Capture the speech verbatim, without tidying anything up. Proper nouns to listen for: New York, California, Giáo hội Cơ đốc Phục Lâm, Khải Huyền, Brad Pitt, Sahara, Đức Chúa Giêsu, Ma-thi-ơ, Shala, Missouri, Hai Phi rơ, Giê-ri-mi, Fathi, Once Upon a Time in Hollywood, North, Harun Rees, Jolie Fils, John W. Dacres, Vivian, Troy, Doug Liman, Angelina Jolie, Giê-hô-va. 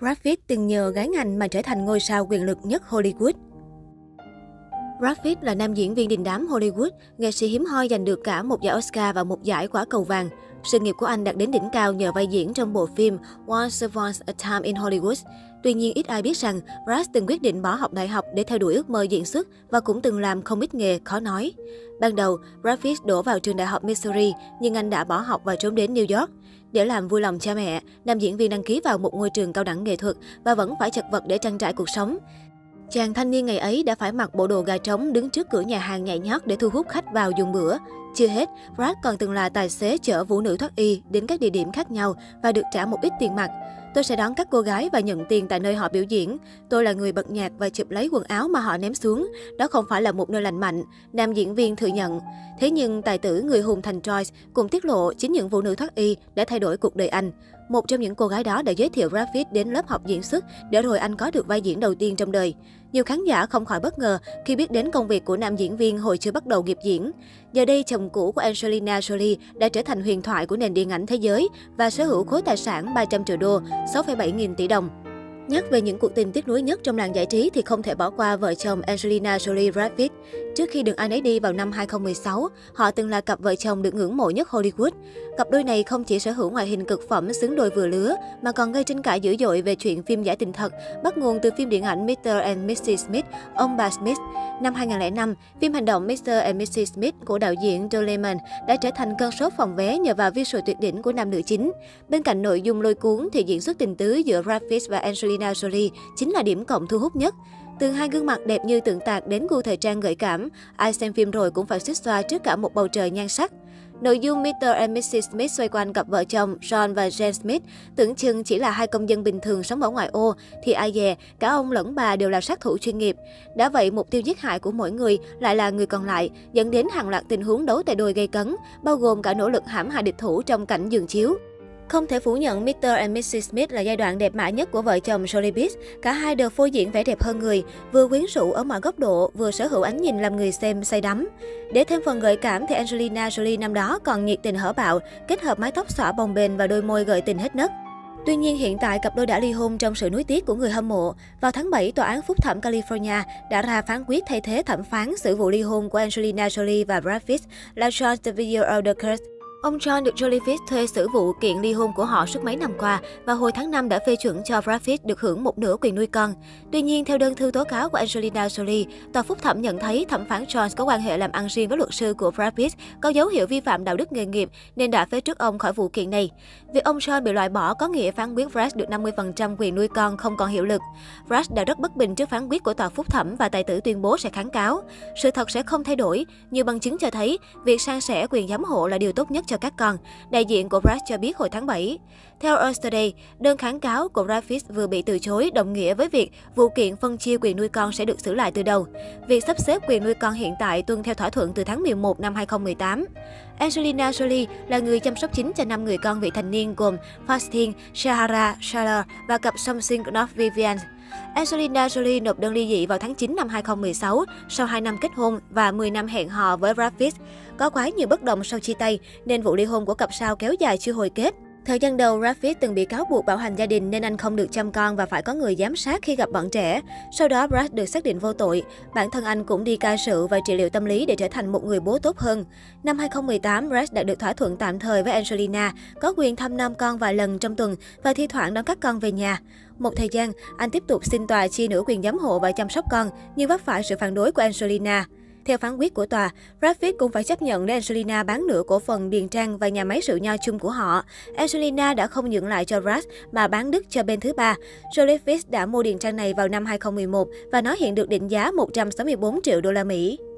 Brad Pitt từng nhờ gái ngành mà trở thành ngôi sao quyền lực nhất Hollywood. Brad Pitt là nam diễn viên đình đám Hollywood, nghệ sĩ hiếm hoi giành được cả một giải Oscar và một giải Quả Cầu Vàng. Sự nghiệp của anh đạt đến đỉnh cao nhờ vai diễn trong bộ phim Once Upon a Time in Hollywood. Tuy nhiên, ít ai biết rằng Brad từng quyết định bỏ học đại học để theo đuổi ước mơ diễn xuất và cũng từng làm không ít nghề khó nói. Ban đầu, Brad Pitt đổ vào trường đại học Missouri, nhưng anh đã bỏ học và trốn đến New York. Để làm vui lòng cha mẹ, nam diễn viên đăng ký vào một ngôi trường cao đẳng nghệ thuật và vẫn phải chật vật để trang trải cuộc sống. Chàng thanh niên ngày ấy đã phải mặc bộ đồ gà trống đứng trước cửa nhà hàng nhảy nhót để thu hút khách vào dùng bữa. Chưa hết, Brad còn từng là tài xế chở vũ nữ thoát y đến các địa điểm khác nhau và được trả một ít tiền mặt. Tôi sẽ đón các cô gái và nhận tiền tại nơi họ biểu diễn. Tôi là người bật nhạc và chụp lấy quần áo mà họ ném xuống. Đó không phải là một nơi lành mạnh, nam diễn viên thừa nhận. Thế nhưng tài tử người hùng thành Troy cũng tiết lộ chính những vũ nữ thoát y đã thay đổi cuộc đời anh. Một trong những cô gái đó đã giới thiệu Brad Pitt đến lớp học diễn xuất để rồi anh có được vai diễn đầu tiên trong đời. Nhiều khán giả không khỏi bất ngờ khi biết đến công việc của nam diễn viên hồi chưa bắt đầu nghiệp diễn. Giờ đây, chồng cũ của Angelina Jolie đã trở thành huyền thoại của nền điện ảnh thế giới và sở hữu khối tài sản ba trăm triệu đô, sáu phẩy bảy nghìn tỷ đồng. Nhắc về những cuộc tình tiếc nuối nhất trong làng giải trí thì không thể bỏ qua vợ chồng Angelina Jolie Brad Pitt. Trước khi đường ai nấy đi vào năm hai không một sáu, họ từng là cặp vợ chồng được ngưỡng mộ nhất Hollywood. Cặp đôi này không chỉ sở hữu ngoại hình cực phẩm xứng đôi vừa lứa, mà còn gây tranh cãi dữ dội về chuyện phim giả tình thật, bắt nguồn từ phim điện ảnh mít tơ and mít sít Smith, ông bà Smith. Năm hai nghìn không trăm lẻ năm, phim hành động mít tơ and mít sít Smith của đạo diễn Doug Liman đã trở thành cơn sốt phòng vé nhờ vào visual tuyệt đỉnh của nam nữ chính. Bên cạnh nội dung lôi cuốn thì diễn xuất tình tứ giữa Brad Pitt và Angelina Jolie chính là điểm cộng thu hút nhất. Từ hai gương mặt đẹp như tượng tạc đến gu thời trang gợi cảm, ai xem phim rồi cũng phải suýt xoa trước cả một bầu trời nhan sắc. Nội dung mít tơ and mít sít Smith xoay quanh cặp vợ chồng John và Jane Smith, tưởng chừng chỉ là hai công dân bình thường sống ở ngoại ô, thì ai dè, cả ông lẫn bà đều là sát thủ chuyên nghiệp. Đã vậy, mục tiêu giết hại của mỗi người lại là người còn lại, dẫn đến hàng loạt tình huống đấu tay đôi gây cấn, bao gồm cả nỗ lực hãm hại địch thủ trong cảnh giường chiếu. Không thể phủ nhận mít tơ and mít sít Smith là giai đoạn đẹp mãi nhất của vợ chồng Jolie Fils. Cả hai đều phô diễn vẻ đẹp hơn người, vừa quyến rũ ở mọi góc độ, vừa sở hữu ánh nhìn làm người xem say đắm. Để thêm phần gợi cảm thì Angelina Jolie năm đó còn nhiệt tình hở bạo, kết hợp mái tóc xõa bồng bềnh và đôi môi gợi tình hết nấc. Tuy nhiên hiện tại cặp đôi đã ly hôn trong sự nuối tiếc của người hâm mộ. Vào tháng bảy, tòa án phúc thẩm California đã ra phán quyết thay thế thẩm phán xử vụ ly hôn của Angelina Jolie và Brad Pitt là John W. Dacres. Ông John được Jolie Fils thuê xử vụ kiện ly hôn của họ suốt mấy năm qua và hồi tháng năm đã phê chuẩn cho Brad Pitt được hưởng một nửa quyền nuôi con. Tuy nhiên, theo đơn thư tố cáo của Angelina Jolie, tòa phúc thẩm nhận thấy thẩm phán Jones có quan hệ làm ăn riêng với luật sư của Brad Pitt, có dấu hiệu vi phạm đạo đức nghề nghiệp nên đã phế truất ông khỏi vụ kiện này. Việc ông John bị loại bỏ có nghĩa phán quyết Brad được năm mươi phần trăm quyền nuôi con không còn hiệu lực. Brad đã rất bất bình trước phán quyết của tòa phúc thẩm và tài tử tuyên bố sẽ kháng cáo. Sự thật sẽ không thay đổi. Nhiều bằng chứng cho thấy việc san sẻ quyền giám hộ là điều tốt nhất cho các con, đại diện của Brad cho biết hồi tháng bảy. Theo Us Today, đơn kháng cáo của Brad Pitt vừa bị từ chối đồng nghĩa với việc vụ kiện phân chia quyền nuôi con sẽ được xử lại từ đầu. Việc sắp xếp quyền nuôi con hiện tại tuân theo thỏa thuận từ tháng mười một năm hai nghìn không trăm mười tám. Angelina Jolie là người chăm sóc chính cho năm người con vị thành niên gồm Fathi, Sahara, Shala và cặp song sinh North Vivian. Angelina Jolie nộp đơn ly dị vào tháng chín năm hai nghìn không trăm mười sáu sau hai năm kết hôn và mười năm hẹn hò với Brad Pitt. Có quá nhiều bất đồng sau chia tay nên vụ ly hôn của cặp sao kéo dài chưa hồi kết. Thời gian đầu, Brad Pitt từng bị cáo buộc bạo hành gia đình nên anh không được chăm con và phải có người giám sát khi gặp bọn trẻ. Sau đó, Brad được xác định vô tội. Bản thân anh cũng đi cai sự và trị liệu tâm lý để trở thành một người bố tốt hơn. Năm hai nghìn không trăm mười tám, Brad đã được thỏa thuận tạm thời với Angelina, có quyền thăm nom con vài lần trong tuần và thi thoảng đón các con về nhà. Một thời gian, anh tiếp tục xin tòa chia nửa quyền giám hộ và chăm sóc con, nhưng vấp phải sự phản đối của Angelina. Theo phán quyết của tòa, Brad Pitt cũng phải chấp nhận để Angelina bán nửa cổ phần điền trang và nhà máy rượu nho chung của họ. Angelina đã không nhượng lại cho Brad mà bán đứt cho bên thứ ba. Jolie Fils đã mua điền trang này vào năm hai nghìn không trăm mười một và nó hiện được định giá một trăm sáu mươi bốn triệu đô la Mỹ.